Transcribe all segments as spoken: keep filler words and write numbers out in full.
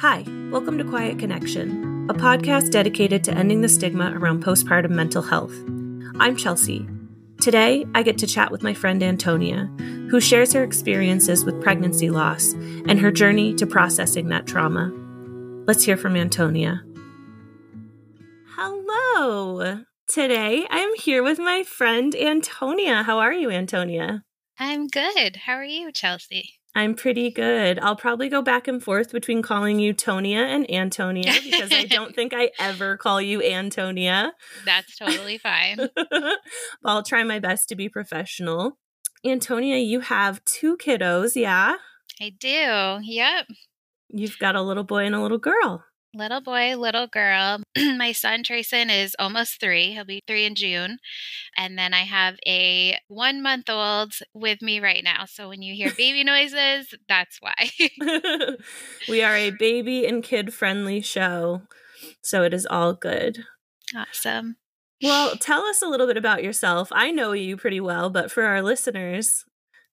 Hi, welcome to Quiet Connection, a podcast dedicated to ending the stigma around postpartum mental health. I'm Chelsea. Today, I get to chat with my friend Antonia, who shares her experiences with pregnancy loss and her journey to processing that trauma. Let's hear from Antonia. Hello. Today, I'm here with my friend Antonia. How are you, Antonia? I'm good. How are you, Chelsea? I'm pretty good. I'll probably go back and forth between calling you Tonia and Antonia because I don't think I ever call you Antonia. That's totally fine. I'll try my best to be professional. Antonia, you have two kiddos, yeah? I do. Yep. You've got a little boy and a little girl. Little boy, little girl. My son, Trayson, is almost three. He'll be three in June. And then I have a one-month-old with me right now. So when you hear baby noises, that's why. We are a baby and kid-friendly show, so it is all good. Awesome. Well, tell us a little bit about yourself. I know you pretty well, but for our listeners,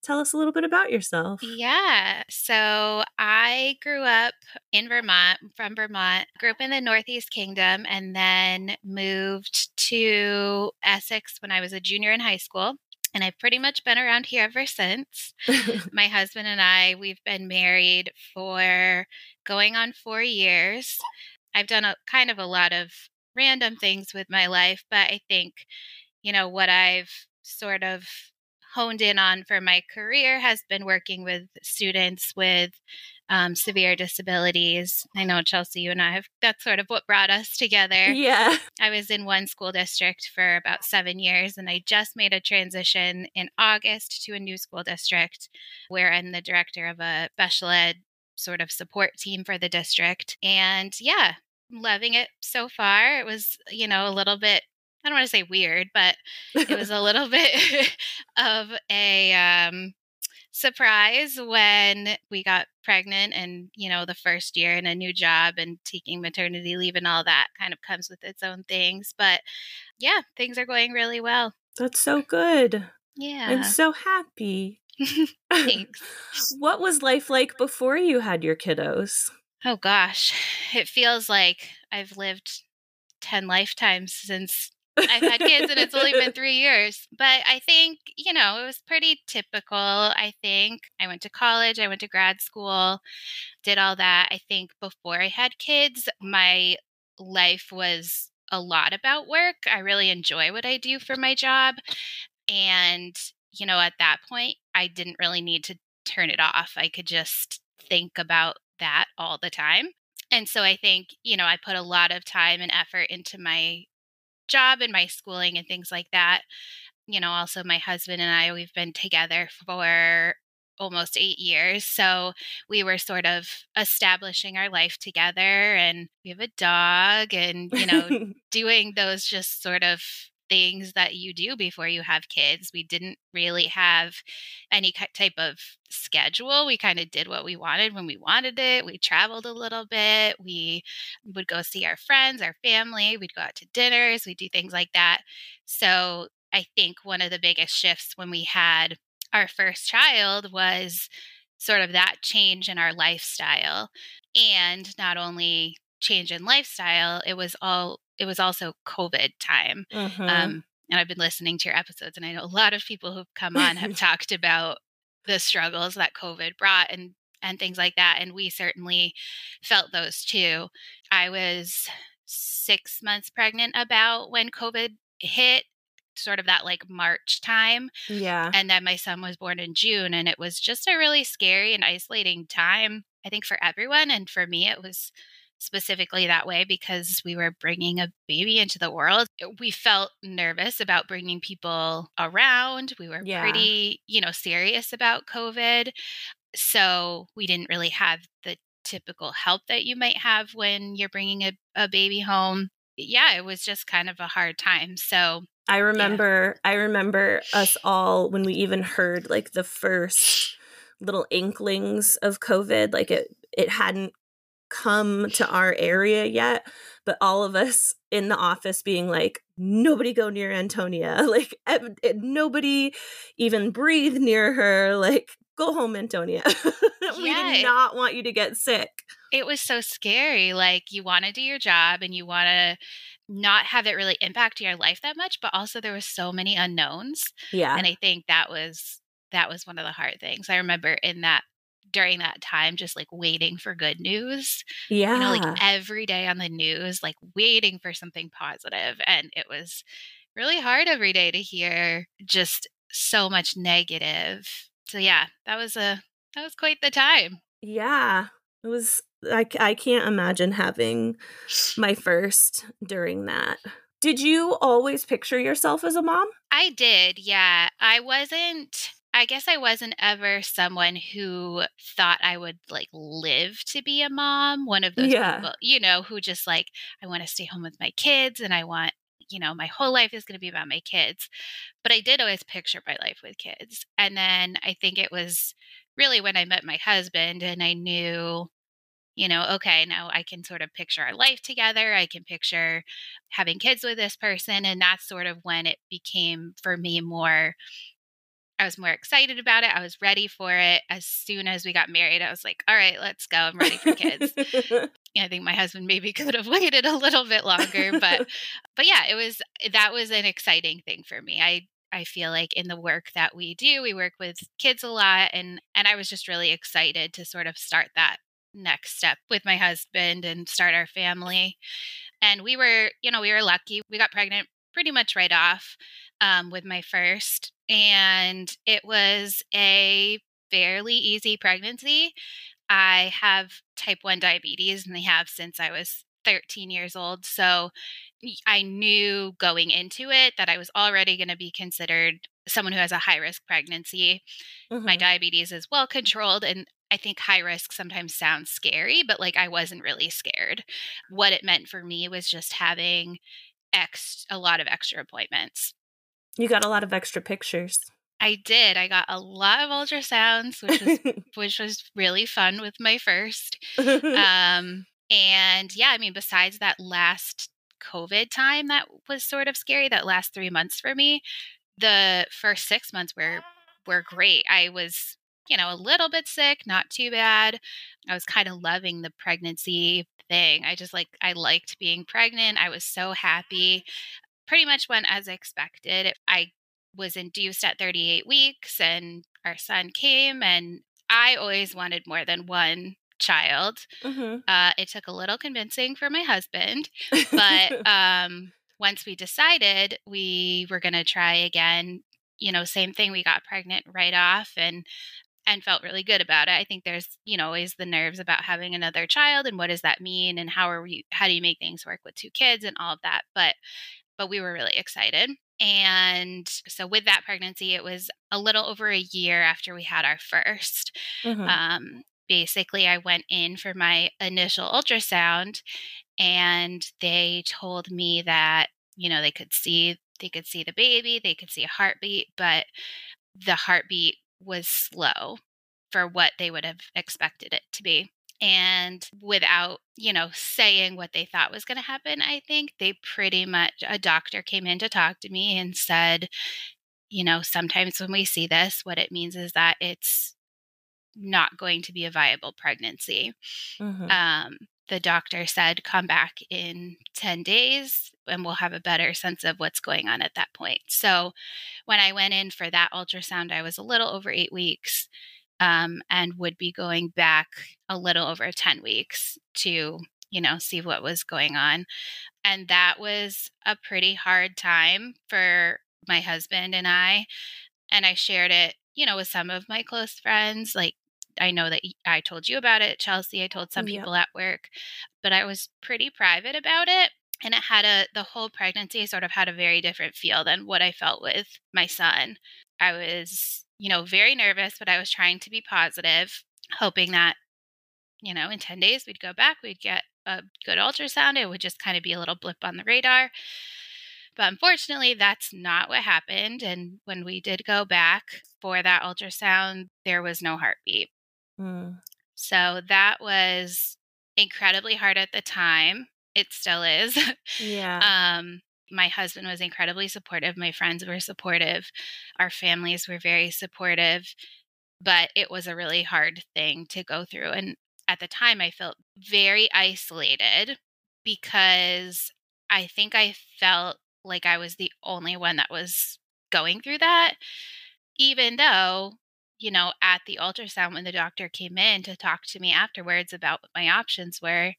tell us a little bit about yourself. Yeah. So I grew up in Vermont, from Vermont, grew up in the Northeast Kingdom, and then moved to Essex when I was a junior in high school. And I've pretty much been around here ever since. My husband and I, we've been married for going on four years. I've done a kind of a lot of random things with my life, but I think, you know, what I've sort of honed in on for my career has been working with students with um, severe disabilities. I know, Chelsea, you and I have, that's sort of what brought us together. Yeah. I was in one school district for about seven years, and I just made a transition in August to a new school district where I'm the director of a special ed sort of support team for the district. And yeah, loving it so far. It was, you know, a little bit, I don't want to say weird, but it was a little bit of a um, surprise when we got pregnant and, you know, the first year in a new job and taking maternity leave and all that kind of comes with its own things. But yeah, things are going really well. That's so good. Yeah. I'm so happy. Thanks. What was life like before you had your kiddos? Oh, gosh. It feels like I've lived ten lifetimes since I've had kids, and it's only been three years. But I think, you know, it was pretty typical. I think I went to college, I went to grad school, did all that. I think before I had kids, my life was a lot about work. I really enjoy what I do for my job. And, you know, at that point, I didn't really need to turn it off. I could just think about that all the time. And so I think, you know, I put a lot of time and effort into my job and my schooling and things like that. You know, also my husband and I, we've been together for almost eight years. So we were sort of establishing our life together, and we have a dog and, you know, doing those just sort of things that you do before you have kids. We didn't really have any type of schedule. We kind of did what we wanted when we wanted it. We traveled a little bit. We would go see our friends, our family. We'd go out to dinners. We'd do things like that. So I think one of the biggest shifts when we had our first child was sort of that change in our lifestyle. And not only change in lifestyle, it was all It was also COVID time. Mm-hmm. Um, and I've been listening to your episodes, and I know a lot of people who've come on have talked about the struggles that COVID brought and, and things like that. And we certainly felt those too. I was six months pregnant about when COVID hit, sort of that like March time. Yeah. And then my son was born in June, and it was just a really scary and isolating time, I think, for everyone. And for me, it was specifically that way because we were bringing a baby into the world. We felt nervous about bringing people around. We were yeah. pretty, you know, serious about COVID. So we didn't really have the typical help that you might have when you're bringing a, a baby home. Yeah, it was just kind of a hard time. So I remember, yeah. I remember us all when we even heard like the first little inklings of COVID, like it, it hadn't come to our area yet, but all of us in the office being like, nobody go near Antonia, like nobody even breathe near her, like go home, Antonia. we yeah, did not want you to get sick. It was so scary. Like, you want to do your job and you want to not have it really impact your life that much, but also there were so many unknowns. Yeah. And I think that was, that was one of the hard things. I remember in that, during that time, just like waiting for good news. Yeah. You know, like every day on the news, like waiting for something positive. And it was really hard every day to hear just so much negative. So yeah, that was a, that was quite the time. Yeah. It was, I, I can't imagine having my first during that. Did you always picture yourself as a mom? I did. Yeah. I wasn't, I guess I wasn't ever someone who thought I would like live to be a mom. One of those yeah. people, you know, who just like, I want to stay home with my kids and I want, you know, my whole life is going to be about my kids. But I did always picture my life with kids. And then I think it was really when I met my husband and I knew, you know, okay, now I can sort of picture our life together. I can picture having kids with this person. And that's sort of when it became for me more, I was more excited about it. I was ready for it. As soon as we got married, I was like, all right, let's go. I'm ready for kids. I think my husband maybe could have waited a little bit longer, but, but yeah, it was, that was an exciting thing for me. I, I feel like in the work that we do, we work with kids a lot. And, and I was just really excited to sort of start that next step with my husband and start our family. And we were, you know, we were lucky. We got pregnant pretty much right off um, with my first. And it was a fairly easy pregnancy. I have type one diabetes, and they have since I was thirteen years old. So I knew going into it that I was already going to be considered someone who has a high-risk pregnancy. Mm-hmm. My diabetes is well controlled, and I think high risk sometimes sounds scary, but like I wasn't really scared. What it meant for me was just having ex- a lot of extra appointments. You got a lot of extra pictures. I did. I got a lot of ultrasounds, which was which was really fun with my first. Um, and yeah, I mean, besides that last COVID time, that was sort of scary. That last three months for me, the first six months were were great. I was, you know, a little bit sick, not too bad. I was kind of loving the pregnancy thing. I just like I liked being pregnant. I was so happy. Pretty much went as expected. I was induced at thirty-eight weeks and our son came, and I always wanted more than one child. Mm-hmm. Uh, it took a little convincing for my husband, but um, once we decided we were going to try again, you know, same thing. We got pregnant right off and and felt really good about it. I think there's, you know, always the nerves about having another child and what does that mean and how are we, how do you make things work with two kids and all of that. But But we were really excited. And so with that pregnancy, it was a little over a year after we had our first. Mm-hmm. Um, basically, I went in for my initial ultrasound and they told me that, you know, they could see, they could see the baby, they could see a heartbeat, but the heartbeat was slow for what they would have expected it to be. And without, you know, saying what they thought was going to happen, I think they pretty much, a doctor came in to talk to me and said, you know, sometimes when we see this, what it means is that it's not going to be a viable pregnancy. Mm-hmm. Um, the doctor said, come back in ten days and we'll have a better sense of what's going on at that point. So when I went in for that ultrasound, I was a little over eight weeks. Um, and would be going back a little over ten weeks to, you know, see what was going on. And that was a pretty hard time for my husband and I. And I shared it, you know, with some of my close friends. Like, I know that I told you about it, Chelsea. I told some yeah. people at work, but I was pretty private about it. And it had a, the whole pregnancy sort of had a very different feel than what I felt with my son. I was, you know, very nervous, but I was trying to be positive, hoping that, you know, in ten days we'd go back, we'd get a good ultrasound. It would just kind of be a little blip on the radar. But unfortunately, that's not what happened. And when we did go back for that ultrasound, there was no heartbeat. Mm. So that was incredibly hard at the time. It still is. Yeah. um, My husband was incredibly supportive. My friends were supportive. Our families were very supportive. but it was a really hard thing to go through. And at the time, I felt very isolated because I think I felt like I was the only one that was going through that, even though, you know, at the ultrasound when the doctor came in to talk to me afterwards about what my options were,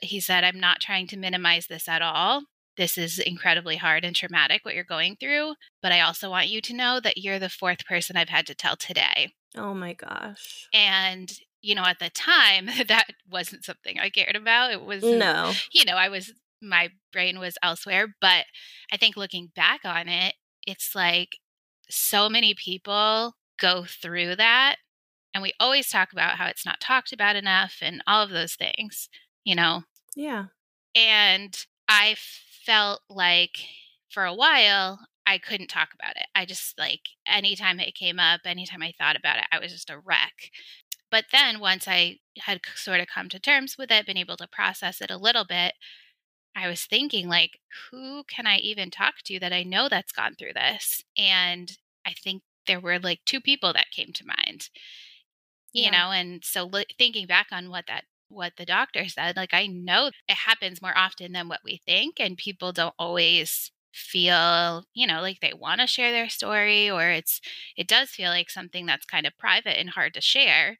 he said, "I'm not trying to minimize this at all. This is incredibly hard and traumatic what you're going through, but I also want you to know that you're the fourth person I've had to tell today." Oh my gosh. And, you know, at the time, that wasn't something I cared about. It was, no. you know, I was, my brain was elsewhere, but I think looking back on it, it's like so many people go through that. And we always talk about how it's not talked about enough and all of those things, you know? Yeah. And I felt like for a while, I couldn't talk about it. I just like anytime it came up, anytime I thought about it, I was just a wreck. But then once I had sort of come to terms with it, been able to process it a little bit, I was thinking like, who can I even talk to that I know that's gone through this? And I think there were like two people that came to mind, you yeah. know? And so l- thinking back on what that, what the doctor said, like, I know it happens more often than what we think. And people don't always feel, you know, like they want to share their story, or it's, it does feel like something that's kind of private and hard to share.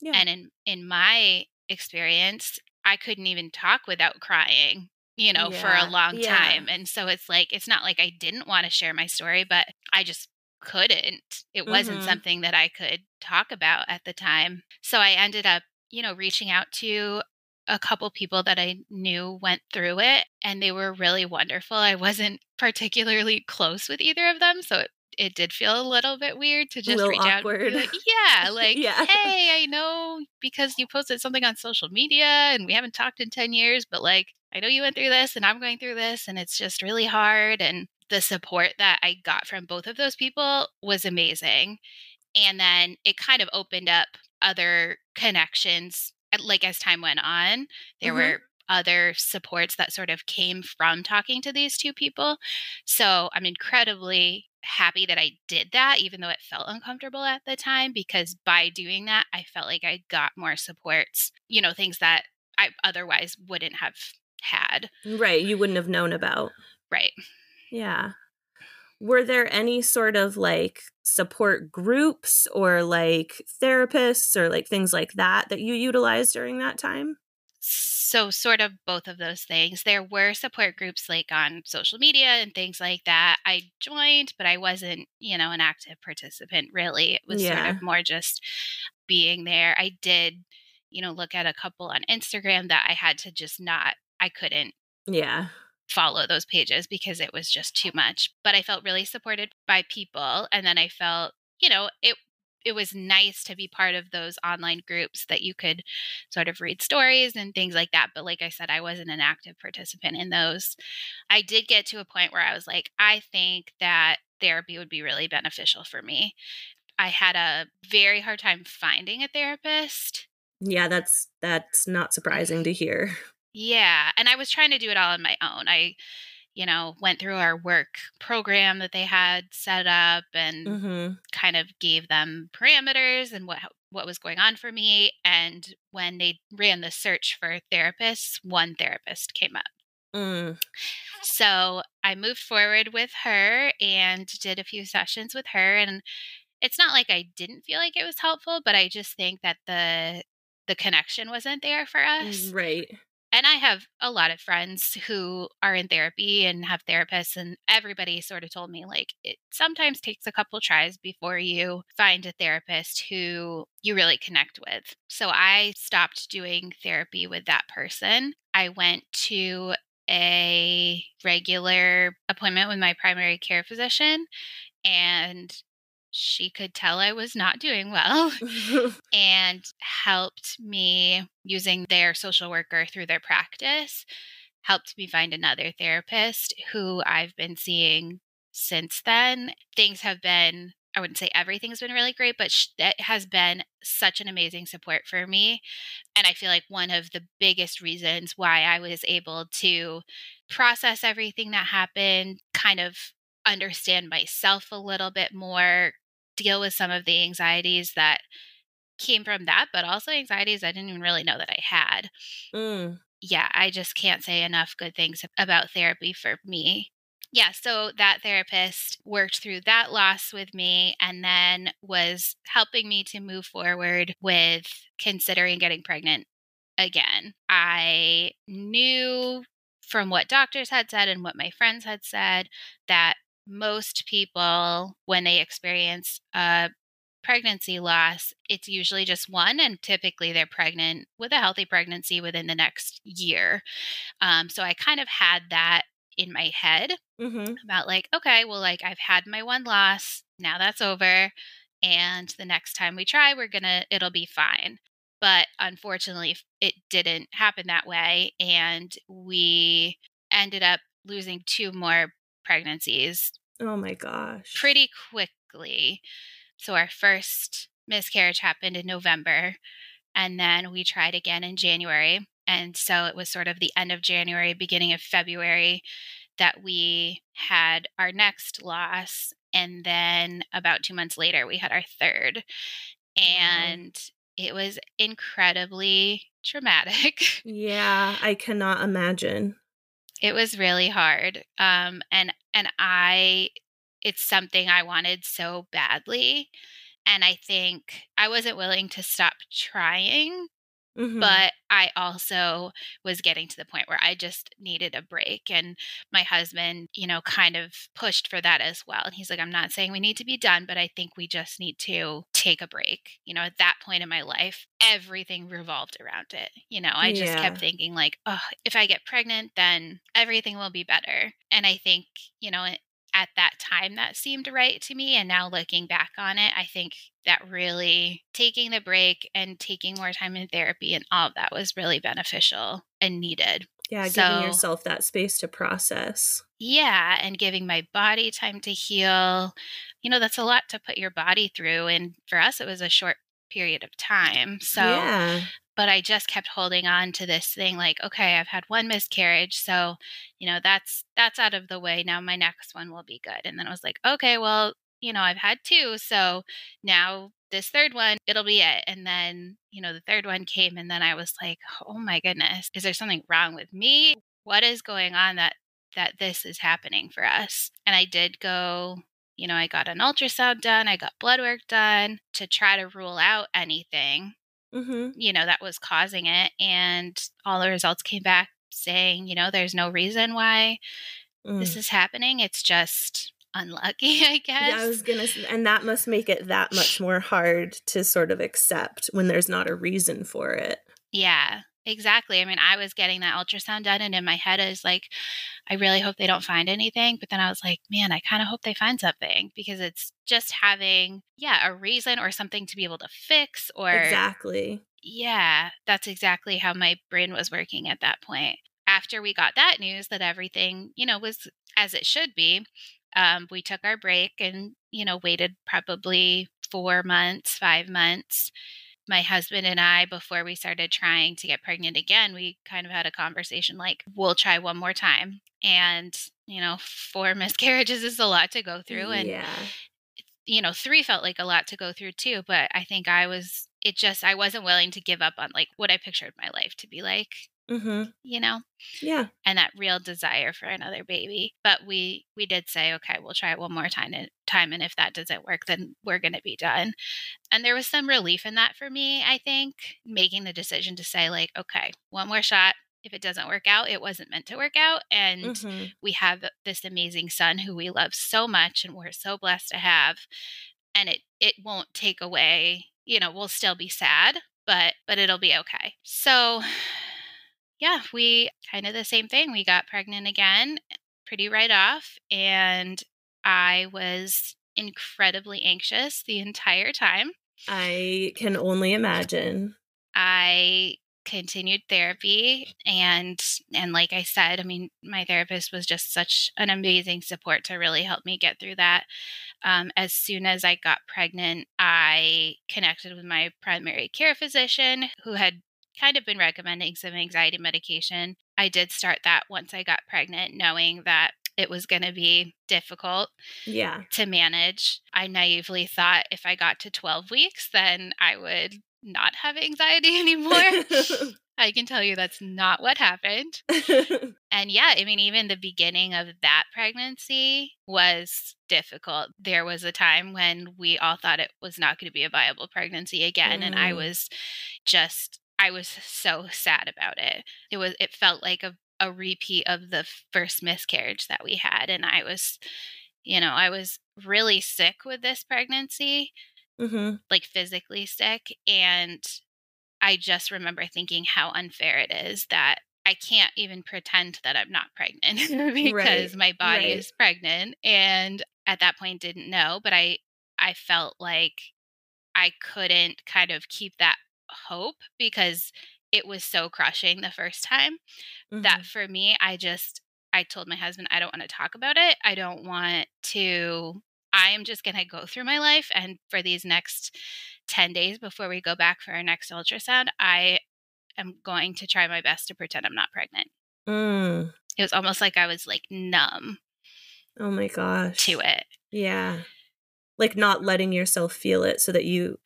Yeah. And in, in my experience, I couldn't even talk without crying, you know, yeah. for a long yeah. time. And so it's like, it's not like I didn't want to share my story, but I just couldn't. It mm-hmm. wasn't something that I could talk about at the time. So I ended up, you know, reaching out to a couple people that I knew went through it, and they were really wonderful. I wasn't particularly close with either of them, so it, it did feel a little bit weird to just reach awkward. out. Like, yeah, like, yeah. hey, I know because you posted something on social media and we haven't talked in ten years, but like, I know you went through this and I'm going through this and it's just really hard. And the support that I got from both of those people was amazing. And then it kind of opened up other connections. Like as time went on, there mm-hmm. were other supports that sort of came from talking to these two people. So I'm incredibly happy that I did that, even though it felt uncomfortable at the time, because by doing that, I felt like I got more supports, you know, things that I otherwise wouldn't have had. Right. You wouldn't have known about. Right. Yeah. Were there any sort of like support groups or like therapists or like things like that that you utilized during that time? So sort of both of those things. There were support groups like on social media and things like that. I joined, but I wasn't, you know, an active participant really. It was yeah. sort of more just being there. I did, you know, look at a couple on Instagram that I had to just not, I couldn't. Yeah. follow those pages because it was just too much. But I felt really supported by people. And then I felt, you know, it it was nice to be part of those online groups that you could sort of read stories and things like that. But like I said, I wasn't an active participant in those. I did get to a point where I was like, I think that therapy would be really beneficial for me. I had a very hard time finding a therapist. Yeah, that's that's not surprising to hear. Yeah. And I was trying to do it all on my own. I, you know, went through our work program that they had set up and mm-hmm. kind of gave them parameters and what what was going on for me. And when they ran the search for therapists, one therapist came up. Mm. So I moved forward with her and did a few sessions with her. And it's not like I didn't feel like it was helpful, but I just think that the the connection wasn't there for us. Right. And I have a lot of friends who are in therapy and have therapists, and everybody sort of told me like it sometimes takes a couple tries before you find a therapist who you really connect with. So I stopped doing therapy with that person. I went to a regular appointment with my primary care physician, and she could tell I was not doing well and helped me using their social worker through their practice, helped me find another therapist who I've been seeing since then. Things have been, I wouldn't say everything's been really great, but sh- it has been such an amazing support for me. And I feel like one of the biggest reasons why I was able to process everything that happened, kind of understand myself a little bit more, deal with some of the anxieties that came from that, but also anxieties I didn't even really know that I had. Mm. Yeah, I just can't say enough good things about therapy for me. Yeah, so that therapist worked through that loss with me and then was helping me to move forward with considering getting pregnant again. I knew from what doctors had said and what my friends had said that most people, when they experience a pregnancy loss, it's usually just one, and typically they're pregnant with a healthy pregnancy within the next year. Um, so I kind of had that in my head mm-hmm. about like, okay, well, like I've had my one loss, now that's over. And the next time we try, we're gonna, it'll be fine. But unfortunately, it didn't happen that way. And we ended up losing two more pregnancies. Oh my gosh. Pretty quickly. So our first miscarriage happened in November, and then we tried again in January. And so it was sort of the end of January, beginning of February that we had our next loss. And then about two months later, we had our third. And wow. It was incredibly traumatic. Yeah, I cannot imagine. It was really hard. Um, and and I, it's something I wanted so badly. And I think I wasn't willing to stop trying. Mm-hmm. But I also was getting to the point where I just needed a break. And my husband, you know, kind of pushed for that as well. And he's like, I'm not saying we need to be done, but I think we just need to take a break. You know, at that point in my life, everything revolved around it. You know, I just yeah. kept thinking like, oh, if I get pregnant, then everything will be better. And I think, you know, at that time that seemed right to me. And now looking back on it, I think that really taking the break and taking more time in therapy and all of that was really beneficial and needed. Yeah, so, giving yourself that space to process. Yeah, and giving my body time to heal. You know, that's a lot to put your body through. And for us, it was a short period of time. So, yeah. But I just kept holding on to this thing like, okay, I've had one miscarriage. So, you know, that's that's out of the way. Now my next one will be good. And then I was like, okay, well, you know, I've had two. So now this third one, it'll be it. And then, you know, the third one came and then I was like, oh my goodness, is there something wrong with me? What is going on that, that this is happening for us? And I did go, you know, I got an ultrasound done. I got blood work done to try to rule out anything, mm-hmm. you know, that was causing it. And all the results came back saying, you know, there's no reason why mm. this is happening. It's just unlucky, I guess. Yeah, I was gonna say, and that must make it that much more hard to sort of accept when there's not a reason for it. Yeah, exactly. I mean, I was getting that ultrasound done, and in my head, I was like, I really hope they don't find anything. But then I was like, man, I kind of hope they find something because it's just having, yeah, a reason or something to be able to fix or. Exactly. Yeah, that's exactly how my brain was working at that point. After we got that news that everything, you know, was as it should be. Um, we took our break and, you know, waited probably four months, five months. My husband and I, before we started trying to get pregnant again, we kind of had a conversation like, we'll try one more time. And, you know, four miscarriages is a lot to go through. And, yeah. you know, three felt like a lot to go through too. But I think I was, it just, I wasn't willing to give up on like what I pictured my life to be like, mm-hmm. you know? Yeah. And that real desire for another baby. But we, we did say, okay, we'll try it one more time, time. And if that doesn't work, then we're going to be done. And there was some relief in that for me, I think, making the decision to say like, okay, one more shot. If it doesn't work out, it wasn't meant to work out. And mm-hmm. we have this amazing son who we love so much and we're so blessed to have. And it, it won't take away, you know, we'll still be sad, but, but it'll be okay. So yeah, we kind of the same thing. We got pregnant again pretty right off, and I was incredibly anxious the entire time. I can only imagine. I continued therapy, and and like I said, I mean, my therapist was just such an amazing support to really help me get through that. Um, as soon as I got pregnant, I connected with my primary care physician who had kind of been recommending some anxiety medication. I did start that once I got pregnant, knowing that it was going to be difficult yeah. to manage. I naively thought if I got to twelve weeks, then I would not have anxiety anymore. I can tell you that's not what happened. And yeah, I mean, even the beginning of that pregnancy was difficult. There was a time when we all thought it was not going to be a viable pregnancy again. Mm. And I was just, I was so sad about it. It was, it felt like a, a repeat of the first miscarriage that we had. And I was, you know, I was really sick with this pregnancy, mm-hmm. like physically sick. And I just remember thinking how unfair it is that I can't even pretend that I'm not pregnant because right. my body right. is pregnant. And at that point didn't know, but I, I felt like I couldn't kind of keep that hope because it was so crushing the first time mm-hmm. that for me, I just, I told my husband, I don't want to talk about it. I don't want to, I am just going to go through my life. And for these next ten days before we go back for our next ultrasound, I am going to try my best to pretend I'm not pregnant. Mm. It was almost like I was like numb. Oh my gosh. To it. Yeah. Like not letting yourself feel it so that you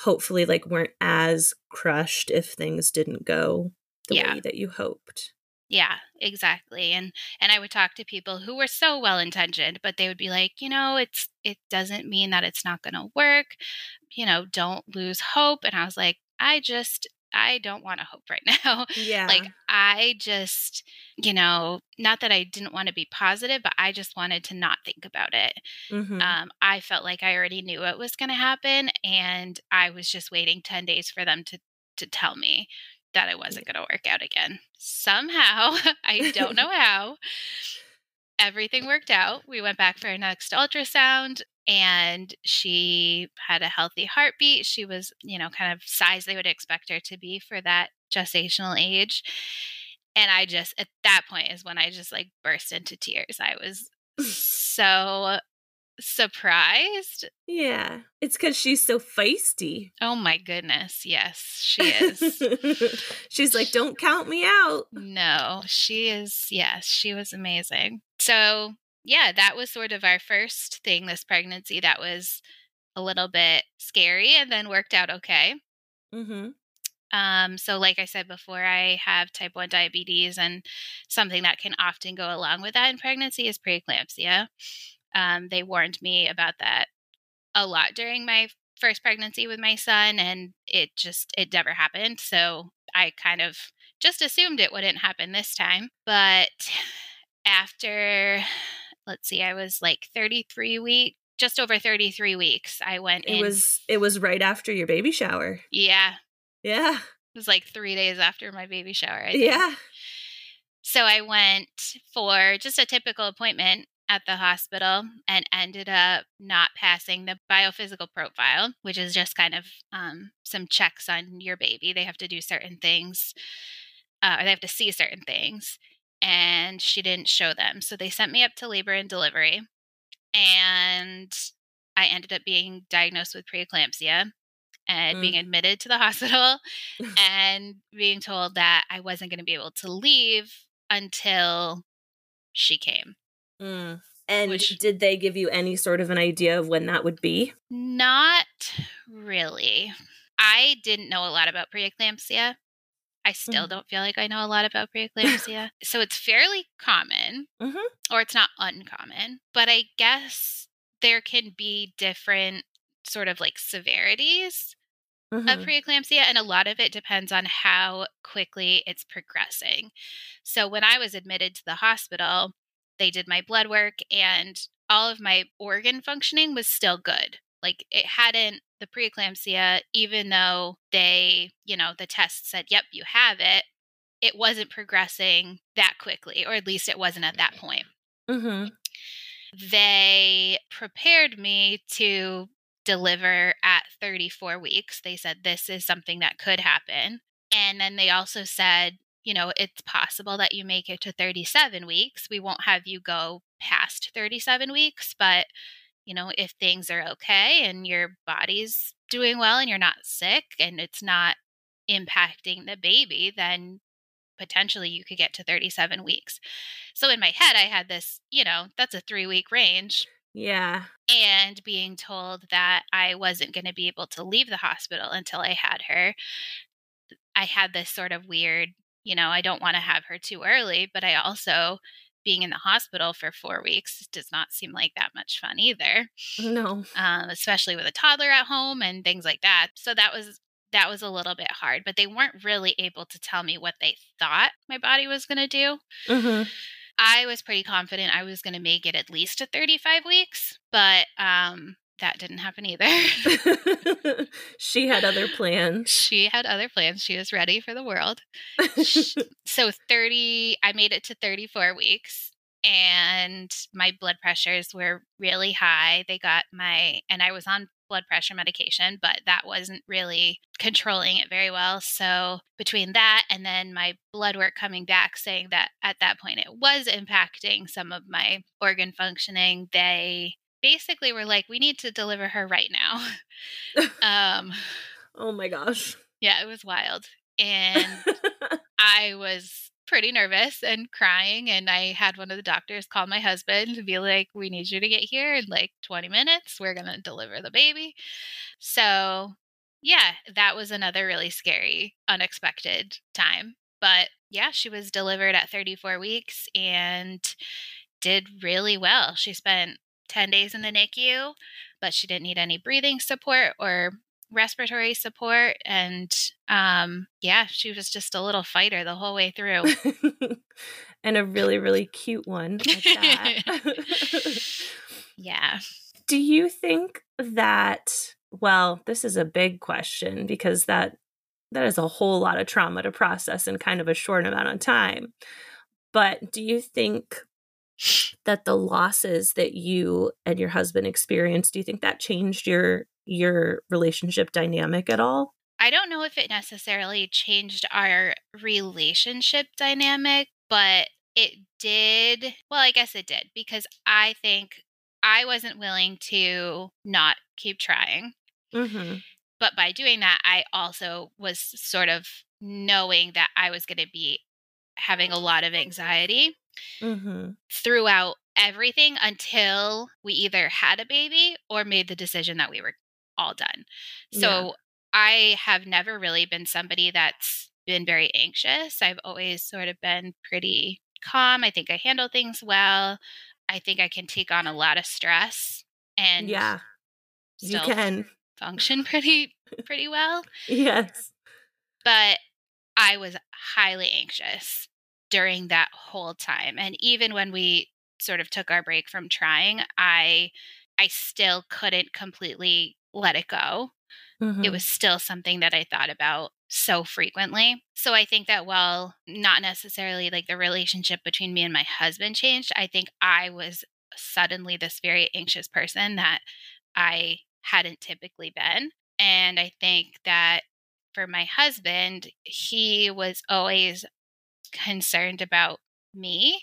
hopefully like weren't as crushed if things didn't go the yeah. way that you hoped. Yeah, exactly. And and I would talk to people who were so well-intentioned, but they would be like, you know, it's it doesn't mean that it's not going to work. You know, don't lose hope. And I was like, I just, I don't want to hope right now. Yeah. Like, I just, you know, not that I didn't want to be positive, but I just wanted to not think about it. Mm-hmm. Um, I felt like I already knew what was going to happen. And I was just waiting ten days for them to, to tell me that it wasn't going to work out again. Somehow, I don't know how, everything worked out. We went back for our next ultrasound and she had a healthy heartbeat. She was, you know, kind of size they would expect her to be for that gestational age. And I just, at that point is when I just like burst into tears. I was so surprised. Yeah. It's because she's so feisty. Oh my goodness. Yes, she is. She's like, don't count me out. No, she is. Yes, she was amazing. So yeah, that was sort of our first thing, this pregnancy that was a little bit scary and then worked out okay. Mm-hmm. Um, so like I said before, I have type one diabetes, and something that can often go along with that in pregnancy is preeclampsia. Um, they warned me about that a lot during my first pregnancy with my son, and it just, it never happened. So I kind of just assumed it wouldn't happen this time. But after, let's see, I was like thirty-three weeks, just over thirty-three weeks. I went in. It was, it was right after your baby shower. Yeah. Yeah. It was like three days after my baby shower, I think. Yeah. So I went for just a typical appointment at the hospital and ended up not passing the biophysical profile, which is just kind of um, some checks on your baby. They have to do certain things, uh, or they have to see certain things, and she didn't show them. So they sent me up to labor and delivery, and I ended up being diagnosed with preeclampsia and mm. being admitted to the hospital and being told that I wasn't going to be able to leave until she came. Mm. And Which, did they give you any sort of an idea of when that would be? Not really. I didn't know a lot about preeclampsia. I still mm-hmm. don't feel like I know a lot about preeclampsia. So it's fairly common, mm-hmm. or it's not uncommon, but I guess there can be different sort of like severities mm-hmm. of preeclampsia, and a lot of it depends on how quickly it's progressing. So when I was admitted to the hospital, they did my blood work, and all of my organ functioning was still good. Like it hadn't, the preeclampsia, even though they, you know, the test said, yep, you have it, it wasn't progressing that quickly, or at least it wasn't at that point. Mm-hmm. They prepared me to deliver at thirty-four weeks. They said, this is something that could happen. And then they also said, you know, it's possible that you make it to thirty-seven weeks. We won't have you go past thirty-seven weeks, but, you know, if things are okay and your body's doing well and you're not sick and it's not impacting the baby, then potentially you could get to thirty-seven weeks. So in my head, I had this, you know, that's a three week range. Yeah. And being told that I wasn't going to be able to leave the hospital until I had her, I had this sort of weird, you know, I don't want to have her too early, but I also, being in the hospital for four weeks does not seem like that much fun either. No. Um, especially with a toddler at home and things like that. So that was, that was a little bit hard, but they weren't really able to tell me what they thought my body was going to do. Mm-hmm. I was pretty confident I was going to make it at least to thirty-five weeks, but um, that didn't happen either. She had other plans. She had other plans. She was ready for the world. So thirty, I made it to thirty-four weeks, and my blood pressures were really high. They got my, and I was on blood pressure medication, but that wasn't really controlling it very well. So between that and then my blood work coming back saying that at that point it was impacting some of my organ functioning, they basically were like, we need to deliver her right now. um, oh my gosh. Yeah, it was wild. And I was pretty nervous and crying. And I had one of the doctors call my husband to be like, we need you to get here in like twenty minutes. We're going to deliver the baby. So yeah, that was another really scary, unexpected time. But yeah, she was delivered at thirty-four weeks and did really well. She spent ten days in the N I C U, but she didn't need any breathing support or respiratory support. And um, yeah, she was just a little fighter the whole way through. And a really, really cute one like that. Yeah. Do you think that, well, this is a big question because that that is a whole lot of trauma to process in kind of a short amount of time. But do you think that the losses that you and your husband experienced, do you think that changed your your relationship dynamic at all? I don't know if it necessarily changed our relationship dynamic, but it did. Well, I guess it did, because I think I wasn't willing to not keep trying. Mm-hmm. But by doing that, I also was sort of knowing that I was going to be having a lot of anxiety mm-hmm. throughout everything until we either had a baby or made the decision that we were all done. So yeah. I have never really been somebody that's been very anxious. I've always sort of been pretty calm. I think I handle things well. I think I can take on a lot of stress and yeah, you can function pretty, pretty well. Yes. But I was highly anxious during that whole time. And even when we sort of took our break from trying, I, I still couldn't completely let it go. Mm-hmm. It was still something that I thought about so frequently. So I think that while not necessarily like the relationship between me and my husband changed, I think I was suddenly this very anxious person that I hadn't typically been. And I think that for my husband, he was always concerned about me.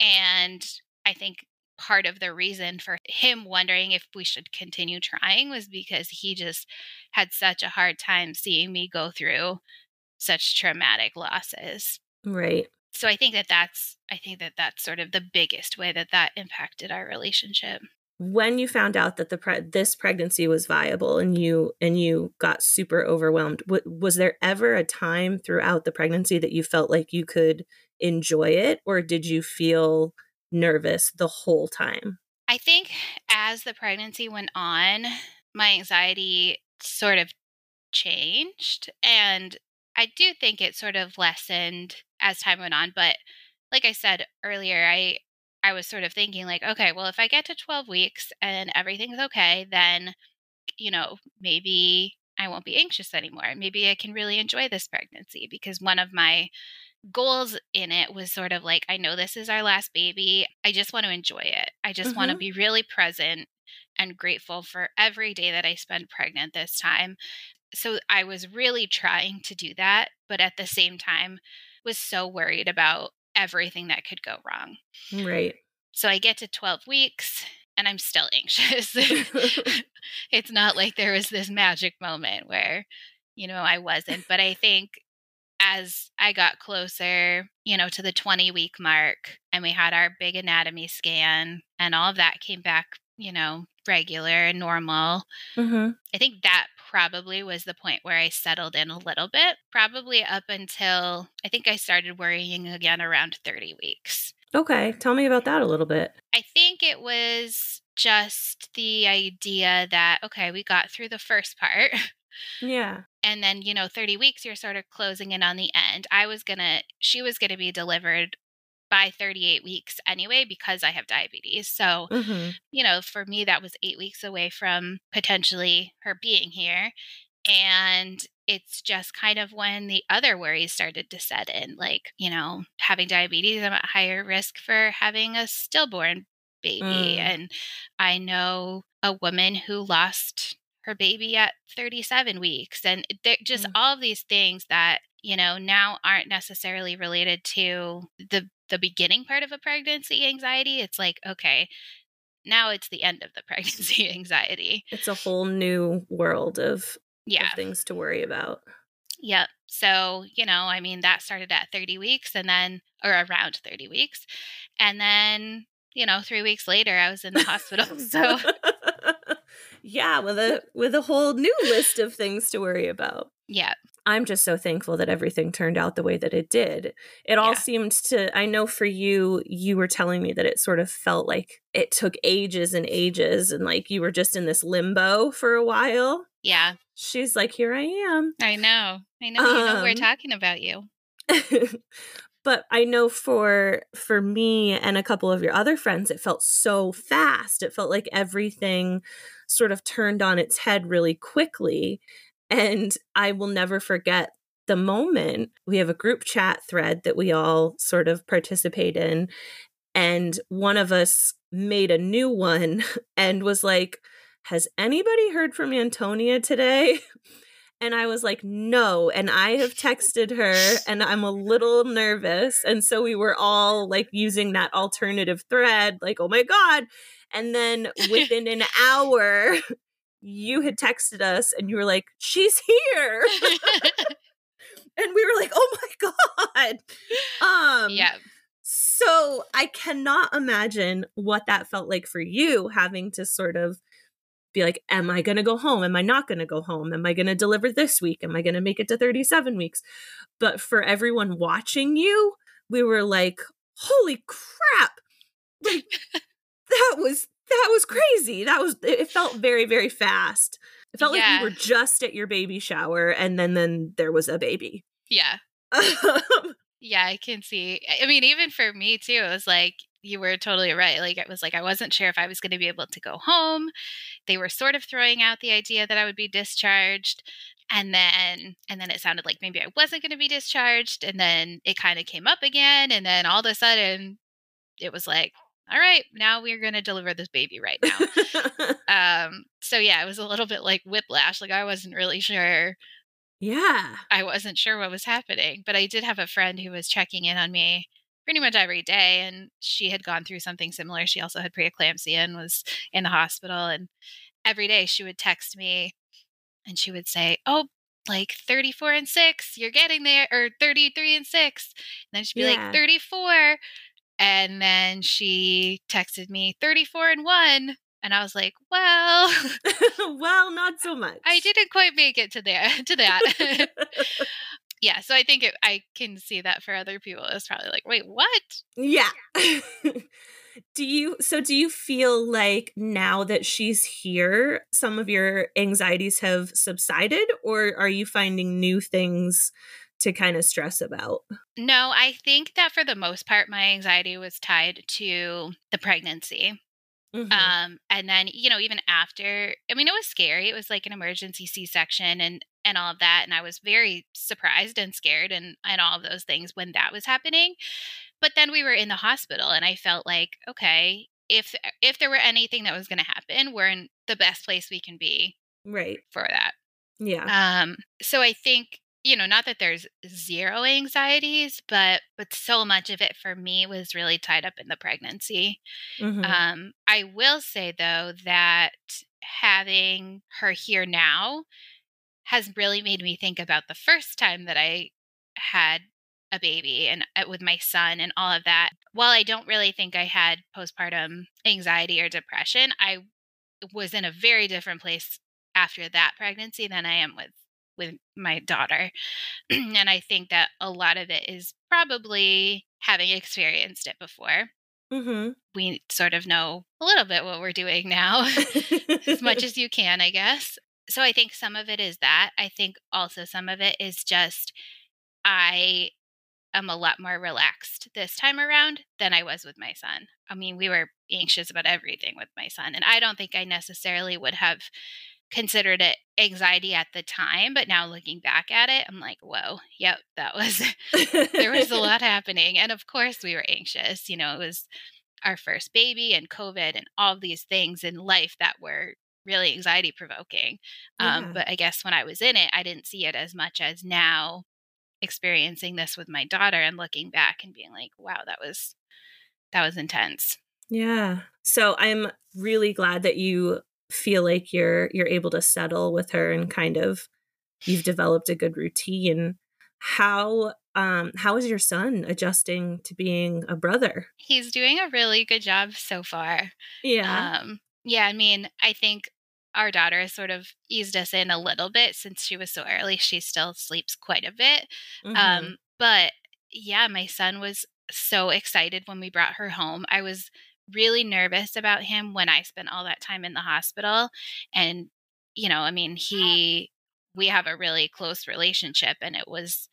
And I think part of the reason for him wondering if we should continue trying was because he just had such a hard time seeing me go through such traumatic losses. Right. So I think that that's, I think that that's sort of the biggest way that that impacted our relationship. When you found out that the pre- this pregnancy was viable and you and you got super overwhelmed, w- was there ever a time throughout the pregnancy that you felt like you could enjoy it, or did you feel nervous the whole time? I think as the pregnancy went on, my anxiety sort of changed, and I do think it sort of lessened as time went on. But like I said earlier, I I was sort of thinking like, okay, well, if I get to twelve weeks and everything's okay, then, you know, maybe I won't be anxious anymore. Maybe I can really enjoy this pregnancy, because one of my goals in it was sort of like, I know this is our last baby. I just want to enjoy it. I just mm-hmm. want to be really present and grateful for every day that I spend pregnant this time. So I was really trying to do that, but at the same time was so worried about everything that could go wrong. Right. So I get to twelve weeks and I'm still anxious. It's not like there was this magic moment where, you know, I wasn't, but I think as I got closer, you know, to the twenty week mark, and we had our big anatomy scan, and all of that came back, you know, regular and normal. Mm-hmm. I think that probably was the point where I settled in a little bit, probably up until I think I started worrying again around thirty weeks. Okay. Tell me about that a little bit. I think it was just the idea that, okay, we got through the first part. Yeah. And then, you know, thirty weeks, you're sort of closing in on the end. I was going to, she was going to be delivered by thirty-eight weeks anyway, because I have diabetes. So, mm-hmm. you know, for me, that was eight weeks away from potentially her being here. And it's just kind of when the other worries started to set in, like, you know, having diabetes, I'm at higher risk for having a stillborn baby. Mm. And I know a woman who lost her baby at thirty-seven weeks. And just mm. all of these things that, you know, now aren't necessarily related to the the beginning part of a pregnancy anxiety. It's like, okay, now it's the end of the pregnancy anxiety. It's a whole new world of, yeah. of things to worry about. Yep. So, you know, I mean, that started at thirty weeks and then, or around thirty weeks. And then, you know, three weeks later, I was in the hospital. So yeah, with a, with a whole new list of things to worry about. Yeah. I'm just so thankful that everything turned out the way that it did. It yeah. all seemed to, I know for you, you were telling me that it sort of felt like it took ages and ages and like you were just in this limbo for a while. Yeah. She's like, here I am. I know. I know. Um, you know, we're talking about you. But I know for for me and a couple of your other friends, it felt so fast. It felt like everything sort of turned on its head really quickly. And I will never forget the moment. We have a group chat thread that we all sort of participate in. And one of us made a new one and was like, has anybody heard from Antonia today? And I was like, no. And I have texted her and I'm a little nervous. And so we were all like using that alternative thread, like, oh my God. And then within an hour, you had texted us and you were like, she's here. And we were like, oh my God. Um, yeah. So I cannot imagine what that felt like for you, having to sort of be like, am I going to go home? Am I not going to go home? Am I going to deliver this week? Am I going to make it to thirty-seven weeks? But for everyone watching you, we were like, holy crap. Like, that was That was crazy. That was, it felt very, very fast. It felt yeah. like we were just at your baby shower and then, then there was a baby. Yeah. Yeah, I can see. I mean, even for me too, it was like, you were totally right. Like, it was like, I wasn't sure if I was going to be able to go home. They were sort of throwing out the idea that I would be discharged. And then, and then it sounded like maybe I wasn't going to be discharged. And then it kind of came up again. And then all of a sudden it was like, all right, now we're going to deliver this baby right now. um, so yeah, it was a little bit like whiplash. Like, I wasn't really sure. Yeah. I wasn't sure what was happening, but I did have a friend who was checking in on me pretty much every day. And she had gone through something similar. She also had preeclampsia and was in the hospital. And every day she would text me and she would say, oh, like thirty-four and six, you're getting there, or thirty-three and six. And then she'd be yeah. like thirty-four. And then she texted me thirty-four and one. And I was like, well, well, not so much. I didn't quite make it to there, to that. Yeah. So I think it, I can see that for other people. It's probably like, wait, what? Yeah. Do you, so do you feel like now that she's here, some of your anxieties have subsided, or are you finding new things to kind of stress about? No, I think that for the most part, my anxiety was tied to the pregnancy. Mm-hmm. Um, and then, you know, even after, I mean, it was scary. It was like an emergency C-section and, and all of that. And I was very surprised and scared and, and all of those things when that was happening. But then we were in the hospital and I felt like, okay, if, if there were anything that was going to happen, we're in the best place we can be right for that. Yeah. Um, so I think, you know, not that there's zero anxieties, but but so much of it for me was really tied up in the pregnancy. Mm-hmm. Um, I will say, though, that having her here now has really made me think about the first time that I had a baby and uh, with my son and all of that, while I don't really think I had postpartum anxiety or depression, I was in a very different place after that pregnancy than I am with with my daughter. And I think that a lot of it is probably having experienced it before. Mm-hmm. We sort of know a little bit what we're doing now, as much as you can, I guess. So I think some of it is that. I think also some of it is just I am a lot more relaxed this time around than I was with my son. I mean, we were anxious about everything with my son, and I don't think I necessarily would have considered it anxiety at the time, but now looking back at it, I'm like, whoa, yep, that was, there was a lot happening. And of course we were anxious, you know, it was our first baby and COVID and all these things in life that were really anxiety provoking. Yeah. Um, but I guess when I was in it, I didn't see it as much as now experiencing this with my daughter and looking back and being like, wow, that was, that was intense. Yeah. So I'm really glad that you feel like you're you're able to settle with her and kind of you've developed a good routine. How um how is your son adjusting to being a brother? He's doing a really good job so far. Yeah. Um yeah, I mean, I think our daughter has sort of eased us in a little bit since she was so early. She still sleeps quite a bit. Mm-hmm. Um but yeah, my son was so excited when we brought her home. I was really nervous about him when I spent all that time in the hospital. And, you know, I mean, he, we have a really close relationship, and it was,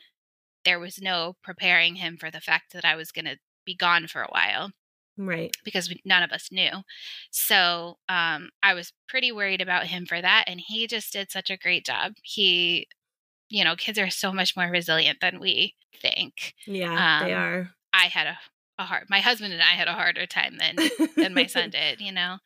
there was no preparing him for the fact that I was going to be gone for a while. Right. Because we, none of us knew. So um, I was pretty worried about him for that. And he just did such a great job. He, you know, kids are so much more resilient than we think. Yeah, um, they are. I had a A hard, my husband and I had a harder time than than my son did, you know?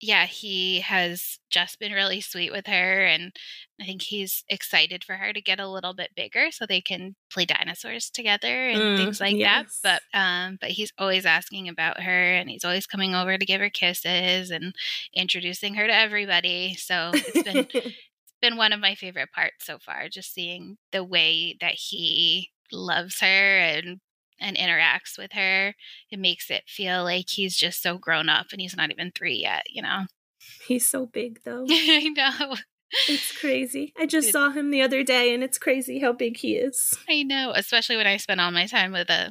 Yeah, he has just been really sweet with her, and I think he's excited for her to get a little bit bigger so they can play dinosaurs together and mm, things like yes. that. But um, but he's always asking about her, and he's always coming over to give her kisses and introducing her to everybody. So it's been it's been one of my favorite parts so far, just seeing the way that he loves her and and interacts with her. It makes it feel like he's just so grown up, and he's not even three yet, you know? He's so big though. I know. It's crazy. I just it, saw him the other day, and it's crazy how big he is. I know, especially when I spent all my time with a,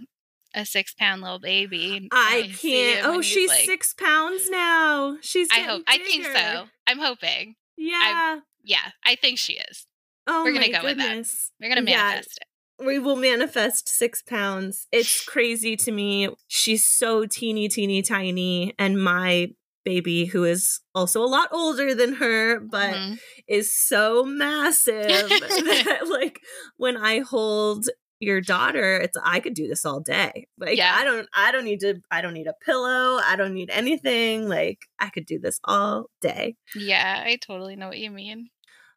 a six pound little baby. I, I can't. Oh, she's like, six pounds now. She's getting I hope. Bigger. I think so. I'm hoping. Yeah. I, yeah. I think she is. Oh, We're going to go goodness. with that. We're going to manifest yeah. it. We will manifest six pounds. It's crazy to me. She's so teeny, teeny, tiny. And my baby, who is also a lot older than her, but mm-hmm. is so massive that, like, when I hold your daughter, it's, I could do this all day. Like, yeah. I don't, I don't need to, I don't need a pillow. I don't need anything. Like, I could do this all day. Yeah, I totally know what you mean.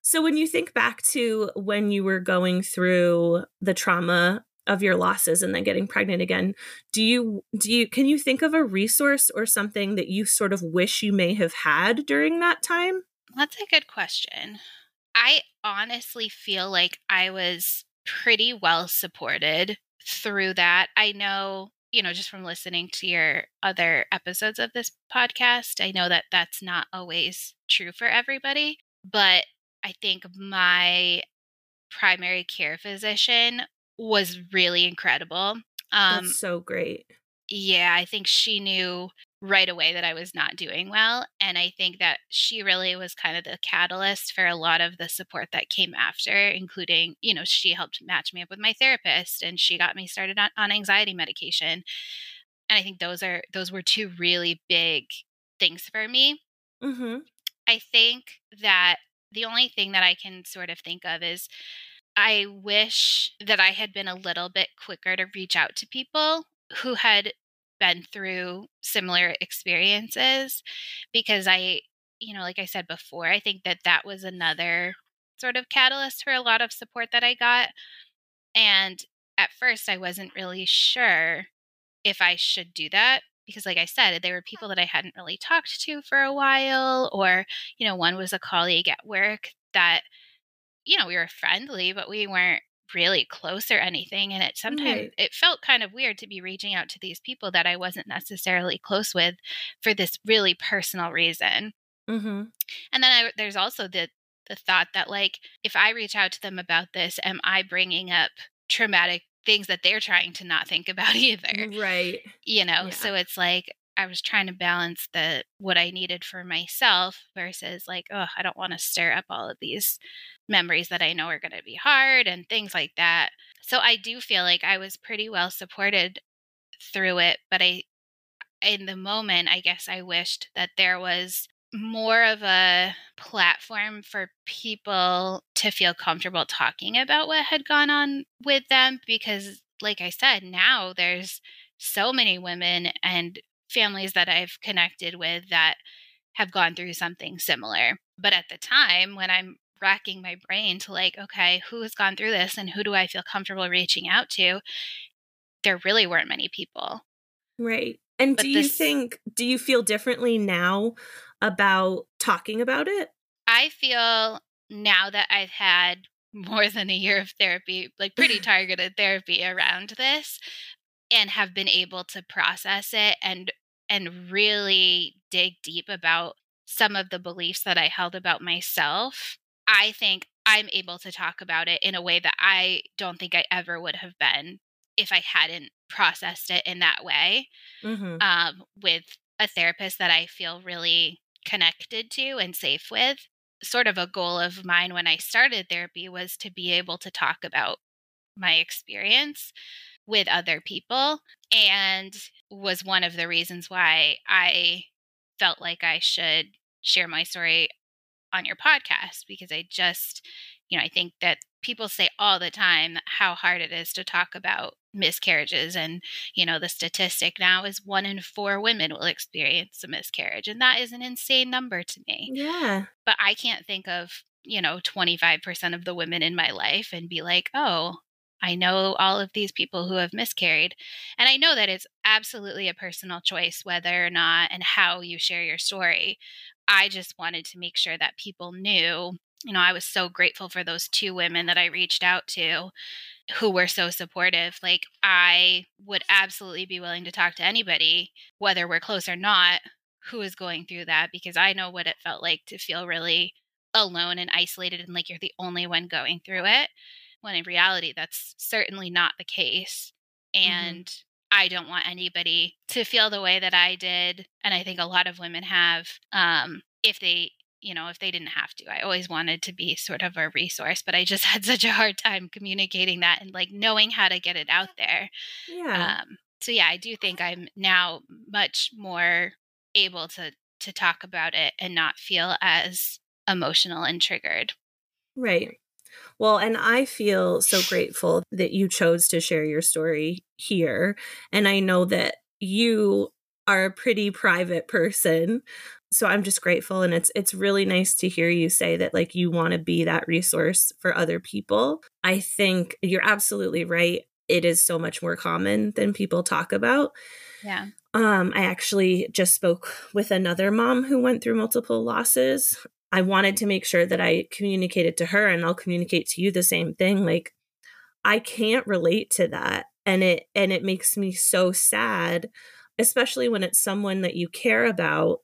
So when you think back to when you were going through the trauma of your losses and then getting pregnant again, do you do you can you think of a resource or something that you sort of wish you may have had during that time? That's a good question. I honestly feel like I was pretty well supported through that. I know, you know, just from listening to your other episodes of this podcast, I know that that's not always true for everybody, but I think my primary care physician was really incredible. Um, That's so great. Yeah, I think she knew right away that I was not doing well. And I think that she really was kind of the catalyst for a lot of the support that came after, including, you know, she helped match me up with my therapist, and she got me started on, on anxiety medication. And I think those are those were two really big things for me. Mm-hmm. I think that the only thing that I can sort of think of is I wish that I had been a little bit quicker to reach out to people who had been through similar experiences, because I, you know, like I said before, I think that that was another sort of catalyst for a lot of support that I got. And at first I wasn't really sure if I should do that, because like I said, there were people that I hadn't really talked to for a while, or, you know, one was a colleague at work that, you know, we were friendly, but we weren't really close or anything. And it sometimes right. it felt kind of weird to be reaching out to these people that I wasn't necessarily close with for this really personal reason. Mm-hmm. And then I, there's also the the thought that, like, if I reach out to them about this, am I bringing up traumatic things that they're trying to not think about either? Right. You know, yeah. So it's like, I was trying to balance the what I needed for myself versus like, oh, I don't want to stir up all of these memories that I know are going to be hard and things like that. So I do feel like I was pretty well supported through it. But I, in the moment, I guess I wished that there was more of a platform for people to feel comfortable talking about what had gone on with them. Because like I said, now there's so many women and families that I've connected with that have gone through something similar. But at the time when I'm racking my brain to like, okay, who has gone through this and who do I feel comfortable reaching out to? There really weren't many people. Right. And but do you this, think, do you feel differently now about talking about it? I feel now that I've had more than a year of therapy, like pretty targeted therapy around this, and have been able to process it and and really dig deep about some of the beliefs that I held about myself, I think I'm able to talk about it in a way that I don't think I ever would have been if I hadn't processed it in that way, mm-hmm. um, with a therapist that I feel really connected to and safe with. Sort of a goal of mine when I started therapy was to be able to talk about my experience with other people, and was one of the reasons why I felt like I should share my story on your podcast, because I just, you know, I think that people say all the time how hard it is to talk about miscarriages. And, you know, the statistic now is one in four women will experience a miscarriage. And that is an insane number to me. Yeah. But I can't think of, you know, twenty-five percent of the women in my life and be like, oh, I know all of these people who have miscarried. And I know that it's absolutely a personal choice whether or not and how you share your story. I just wanted to make sure that people knew, you know, I was so grateful for those two women that I reached out to who were so supportive. Like, I would absolutely be willing to talk to anybody, whether we're close or not, who is going through that, because I know what it felt like to feel really alone and isolated and like you're the only one going through it. When in reality, that's certainly not the case. And mm-hmm. I don't want anybody to feel the way that I did. And I think a lot of women have, um, if they, you know, if they didn't have to. I always wanted to be sort of a resource, but I just had such a hard time communicating that and like knowing how to get it out there. Yeah. Um, so yeah, I do think I'm now much more able to to talk about it and not feel as emotional and triggered. Right. Well, and I feel so grateful that you chose to share your story here. And I know that you are a pretty private person. So I'm just grateful. And it's it's really nice to hear you say that, like, you want to be that resource for other people. I think you're absolutely right. It is so much more common than people talk about. Yeah. Um, I actually just spoke with another mom who went through multiple losses. I wanted to make sure that I communicated to her, and I'll communicate to you the same thing. Like, I can't relate to that. And it, and it makes me so sad, especially when it's someone that you care about,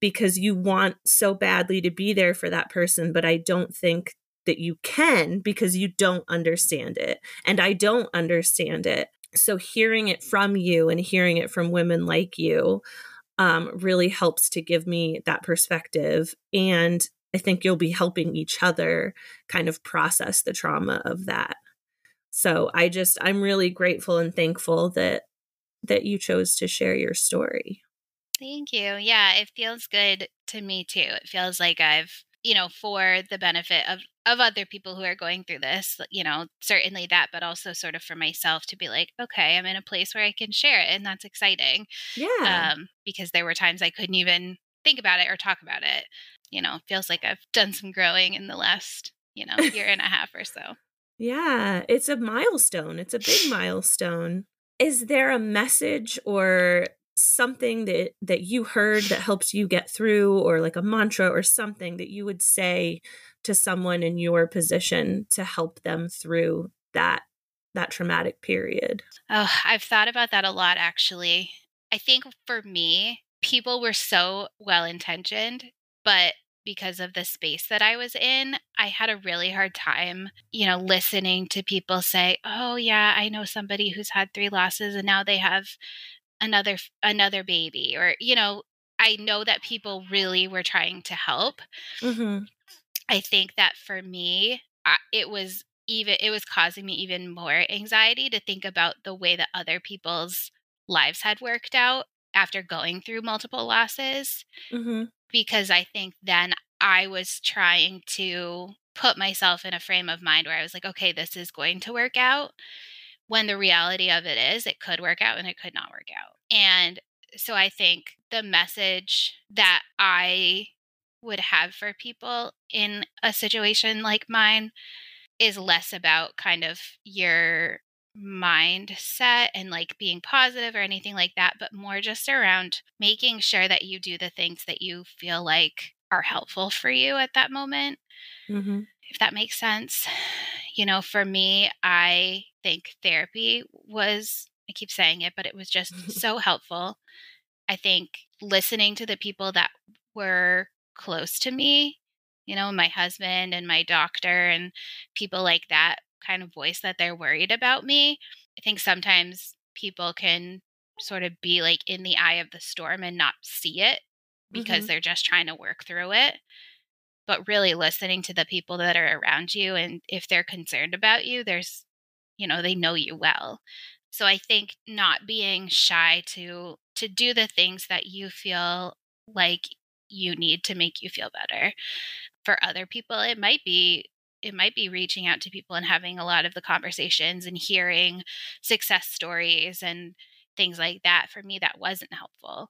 because you want so badly to be there for that person. But I don't think that you can, because you don't understand it. And I don't understand it. So hearing it from you and hearing it from women like you Um, really helps to give me that perspective. And I think you'll be helping each other kind of process the trauma of that. So I just, I'm really grateful and thankful that, that you chose to share your story. Thank you. Yeah, it feels good to me too. It feels like I've, you know, for the benefit of, of other people who are going through this, you know, certainly that, but also sort of for myself to be like, okay, I'm in a place where I can share it. And that's exciting. Yeah. Um, because there were times I couldn't even think about it or talk about it. You know, feels like I've done some growing in the last, you know, year and a half or so. Yeah. It's a milestone. It's a big milestone. Is there a message or something that, that you heard that helps you get through, or like a mantra or something that you would say to someone in your position to help them through that that traumatic period? Oh, I've thought about that a lot, actually. I think for me, people were so well-intentioned, but because of the space that I was in, I had a really hard time, you know, listening to people say, oh, yeah, I know somebody who's had three losses and now they have another another baby. Or, you know, I know that people really were trying to help. Mm-hmm. I think that for me, I, it was even it was causing me even more anxiety to think about the way that other people's lives had worked out after going through multiple losses. Mm-hmm. Because I think then I was trying to put myself in a frame of mind where I was like, okay, this is going to work out, when the reality of it is it could work out and it could not work out. And so I think the message that I would have for people in a situation like mine is less about kind of your mindset and like being positive or anything like that, but more just around making sure that you do the things that you feel like are helpful for you at that moment. Mm-hmm. If that makes sense. You know, for me, I think therapy was, I keep saying it, but it was just so helpful. I think listening to the people that were close to me, you know, my husband and my doctor and people like that, kind of voice that they're worried about me. I think sometimes people can sort of be like in the eye of the storm and not see it because mm-hmm. they're just trying to work through it. But really listening to the people that are around you, and if they're concerned about you, there's, you know, they know you well. So I think not being shy to to do the things that you feel like you need to make you feel better. For other people, it might be It might be reaching out to people and having a lot of the conversations and hearing success stories and things like that. For me, that wasn't helpful.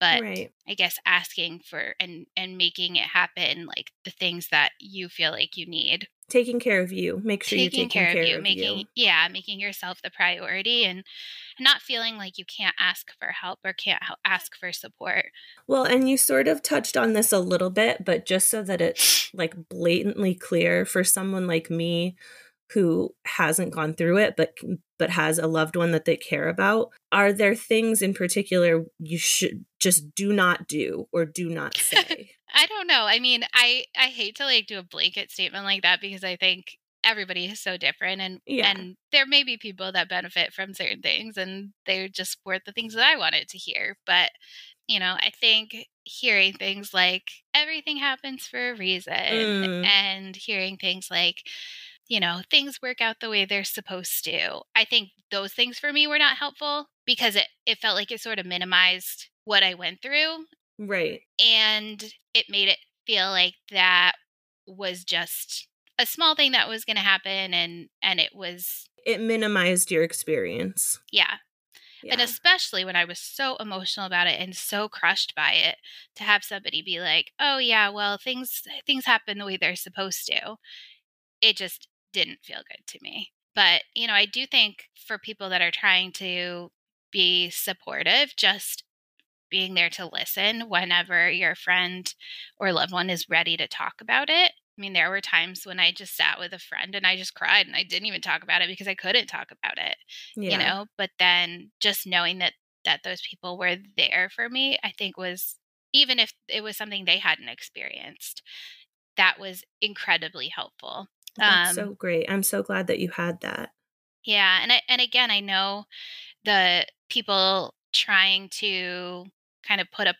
But right. I guess asking for and, and making it happen, like the things that you feel like you need. Taking care of you. Make sure taking you're taking care, care of you. Of making, you. Yeah, making yourself the priority and not feeling like you can't ask for help or can't ask for support. Well, and you sort of touched on this a little bit, but just so that it's like blatantly clear for someone like me who hasn't gone through it, but but has a loved one that they care about, are there things in particular you should just do not do or do not say? I don't know. I mean, I, I hate to like do a blanket statement like that because I think everybody is so different, and yeah. and there may be people that benefit from certain things and they just weren't the things that I wanted to hear. But, you know, I think hearing things like everything happens for a reason mm. and hearing things like, you know, things work out the way they're supposed to. I think those things for me were not helpful because it, it felt like it sort of minimized what I went through. Right. And it made it feel like that was just a small thing that was going to happen. And, and it was. It minimized your experience. Yeah. yeah. And especially when I was so emotional about it and so crushed by it, to have somebody be like, oh, yeah, well, things things happen the way they're supposed to. It just didn't feel good to me. But, you know, I do think for people that are trying to be supportive, just being there to listen whenever your friend or loved one is ready to talk about it. I mean, there were times when I just sat with a friend and I just cried and I didn't even talk about it because I couldn't talk about it, yeah. you know, but then just knowing that, that those people were there for me, I think was, even if it was something they hadn't experienced, that was incredibly helpful. That's um, so great. I'm so glad that you had that. Yeah. And I, and again, I know the people trying to kind of put a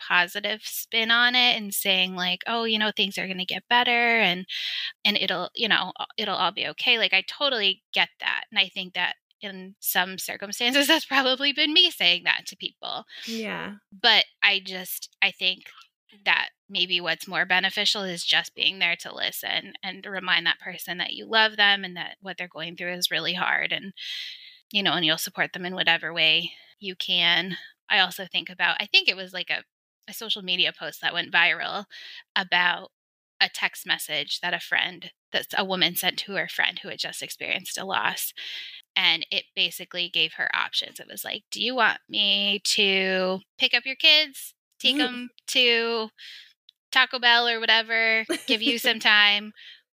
positive spin on it and saying like, oh, you know, things are going to get better and, and it'll, you know, it'll all be okay. Like I totally get that. And I think that in some circumstances, that's probably been me saying that to people. Yeah. But I just, I think that maybe what's more beneficial is just being there to listen and to remind that person that you love them and that what they're going through is really hard, and, you know, and you'll support them in whatever way you can. I also think about, I think it was like a, a social media post that went viral about a text message that a friend, that a woman sent to her friend who had just experienced a loss. And it basically gave her options. It was like, do you want me to pick up your kids, take them to Taco Bell or whatever, give you some time,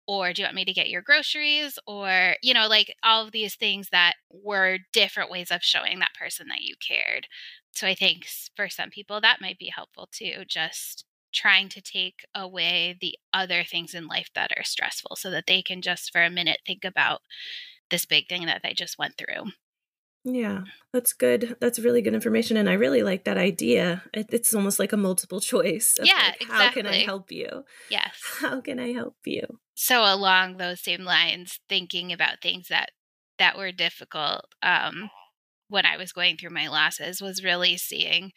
or do you want me to get your groceries, or, you know, like all of these things that were different ways of showing that person that you cared. So I think for some people that might be helpful too, just trying to take away the other things in life that are stressful so that they can just for a minute think about this big thing that they just went through. Yeah, that's good. That's really good information. And I really like that idea. It's almost like a multiple choice. Of yeah, like, exactly. How can I help you? Yes. How can I help you? So along those same lines, thinking about things that, that were difficult um, when I was going through my losses was really seeing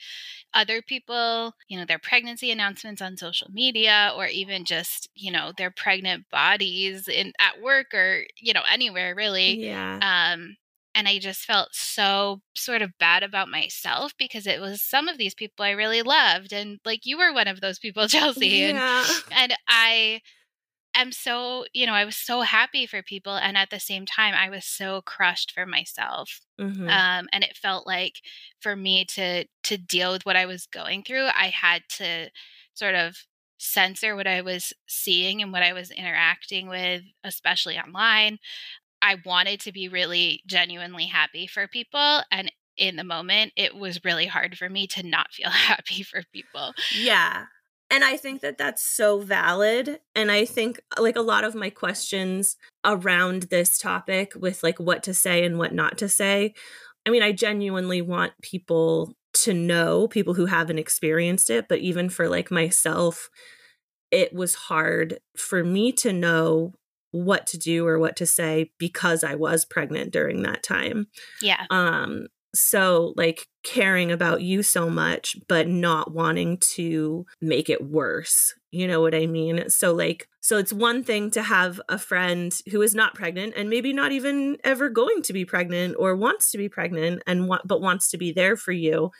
other people, you know, their pregnancy announcements on social media, or even just, you know, their pregnant bodies in at work or, you know, anywhere really. Yeah. Um, And I just felt so sort of bad about myself because it was some of these people I really loved. And like you were one of those people, Chelsea. Yeah. And, and I am so, you know, I was so happy for people. And at the same time, I was so crushed for myself. Mm-hmm. Um, and it felt like for me to to deal with what I was going through, I had to sort of censor what I was seeing and what I was interacting with, especially online. I wanted to be really genuinely happy for people. And in the moment, it was really hard for me to not feel happy for people. Yeah. And I think that that's so valid. And I think like a lot of my questions around this topic with like what to say and what not to say. I mean, I genuinely want people to know, people who haven't experienced it, but even for like myself, it was hard for me to know what to do or what to say because I was pregnant during that time. Yeah. Um, so like caring about you so much, but not wanting to make it worse. You know what I mean? So like, so it's one thing to have a friend who is not pregnant and maybe not even ever going to be pregnant or wants to be pregnant and wa- but wants to be there for you.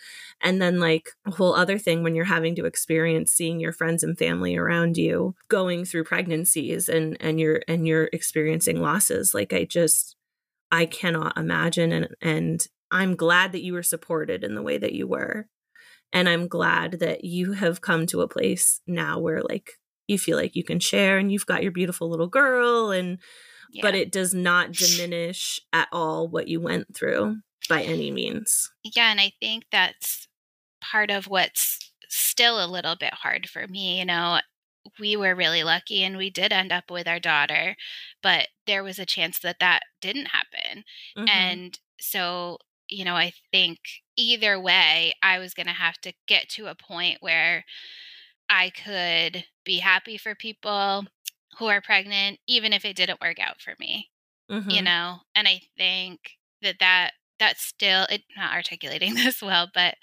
And then like a whole other thing when you're having to experience seeing your friends and family around you going through pregnancies and, and you're, and you're experiencing losses. Like I just, I cannot imagine. And, and, I'm glad that you were supported in the way that you were. And I'm glad that you have come to a place now where like you feel like you can share and you've got your beautiful little girl. And yeah. But it does not diminish at all what you went through by any means. Yeah. And I think that's part of what's still a little bit hard for me. You know, we were really lucky and we did end up with our daughter, but there was a chance that that didn't happen. Mm-hmm. And so you know, I think either way, I was going to have to get to a point where I could be happy for people who are pregnant, even if it didn't work out for me, mm-hmm. you know? And I think that that that's still, it, not articulating this well, but.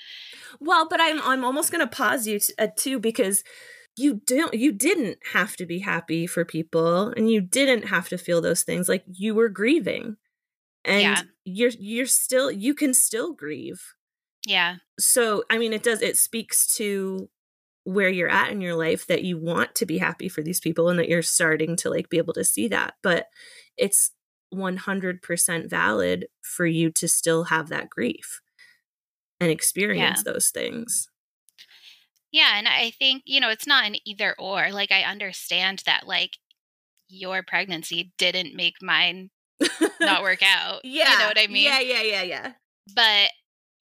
Well, but I'm, I'm almost going to pause you t- uh, too, because you don't, you didn't have to be happy for people and you didn't have to feel those things. Like you were grieving. And yeah. you're you're still you can still grieve. Yeah. So, I mean, it does it speaks to where you're at in your life that you want to be happy for these people and that you're starting to like be able to see that, but it's one hundred percent valid for you to still have that grief and experience yeah. those things. Yeah, and I think, you know, it's not an either or. Like I understand that like your pregnancy didn't make mine not work out. Yeah. You know what I mean? Yeah, yeah, yeah, yeah. But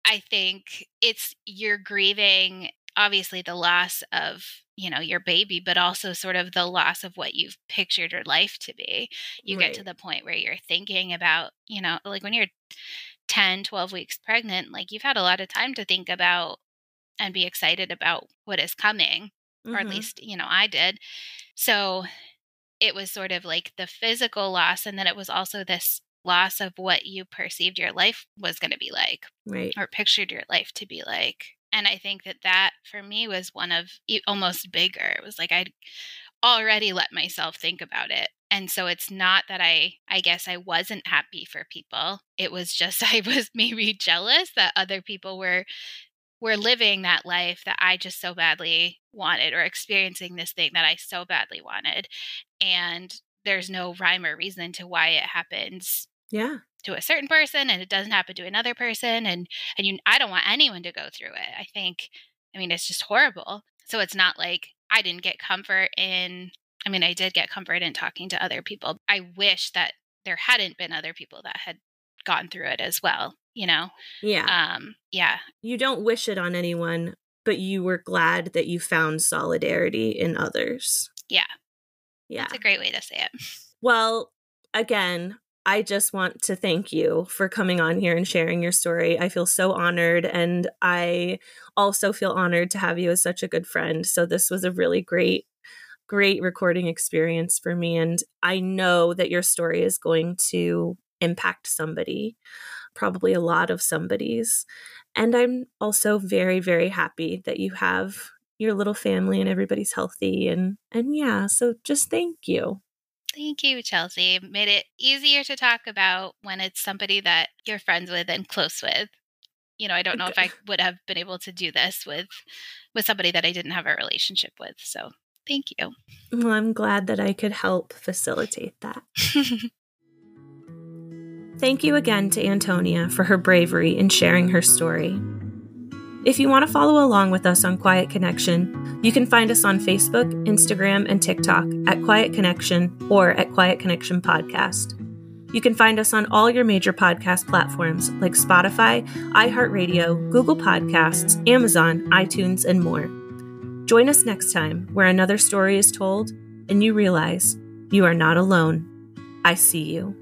I think it's you're grieving, obviously, the loss of, you know, your baby, but also sort of the loss of what you've pictured your life to be. You right. get to the point where you're thinking about, you know, like when you're ten, twelve weeks pregnant, like you've had a lot of time to think about and be excited about what is coming, mm-hmm. or at least, you know, I did. So it was sort of like the physical loss. And then it was also this loss of what you perceived your life was going to be like, right? Or pictured your life to be like. And I think that that for me was one of almost bigger. It was like, I'd already let myself think about it. And so it's not that I, I guess I wasn't happy for people. It was just, I was maybe jealous that other people were, were living that life that I just so badly wanted or experiencing this thing that I so badly wanted. And there's no rhyme or reason to why it happens yeah. to a certain person and it doesn't happen to another person. And, and you, I don't want anyone to go through it. I think, I mean, it's just horrible. So it's not like I didn't get comfort in I mean, I did get comfort in talking to other people. I wish that there hadn't been other people that had gotten through it as well, you know? Yeah. Um, yeah. You don't wish it on anyone, but you were glad that you found solidarity in others. Yeah. Yeah. That's a great way to say it. Well, again, I just want to thank you for coming on here and sharing your story. I feel so honored, and I also feel honored to have you as such a good friend. So this was a really great, great recording experience for me, and I know that your story is going to impact somebody, probably a lot of somebody's. And I'm also very, very happy that you have your little family and everybody's healthy. And, and yeah, so just thank you. Thank you, Chelsea. It made it easier to talk about when it's somebody that you're friends with and close with. You know, I don't know if I would have been able to do this with with somebody that I didn't have a relationship with. So thank you. Well, I'm glad that I could help facilitate that. Thank you again to Antonia for her bravery in sharing her story. If you want to follow along with us on Quiet Connection, you can find us on Facebook, Instagram, and TikTok at Quiet Connection or at Quiet Connection Podcast. You can find us on all your major podcast platforms like Spotify, iHeartRadio, Google Podcasts, Amazon, iTunes, and more. Join us next time where another story is told and you realize you are not alone. I see you.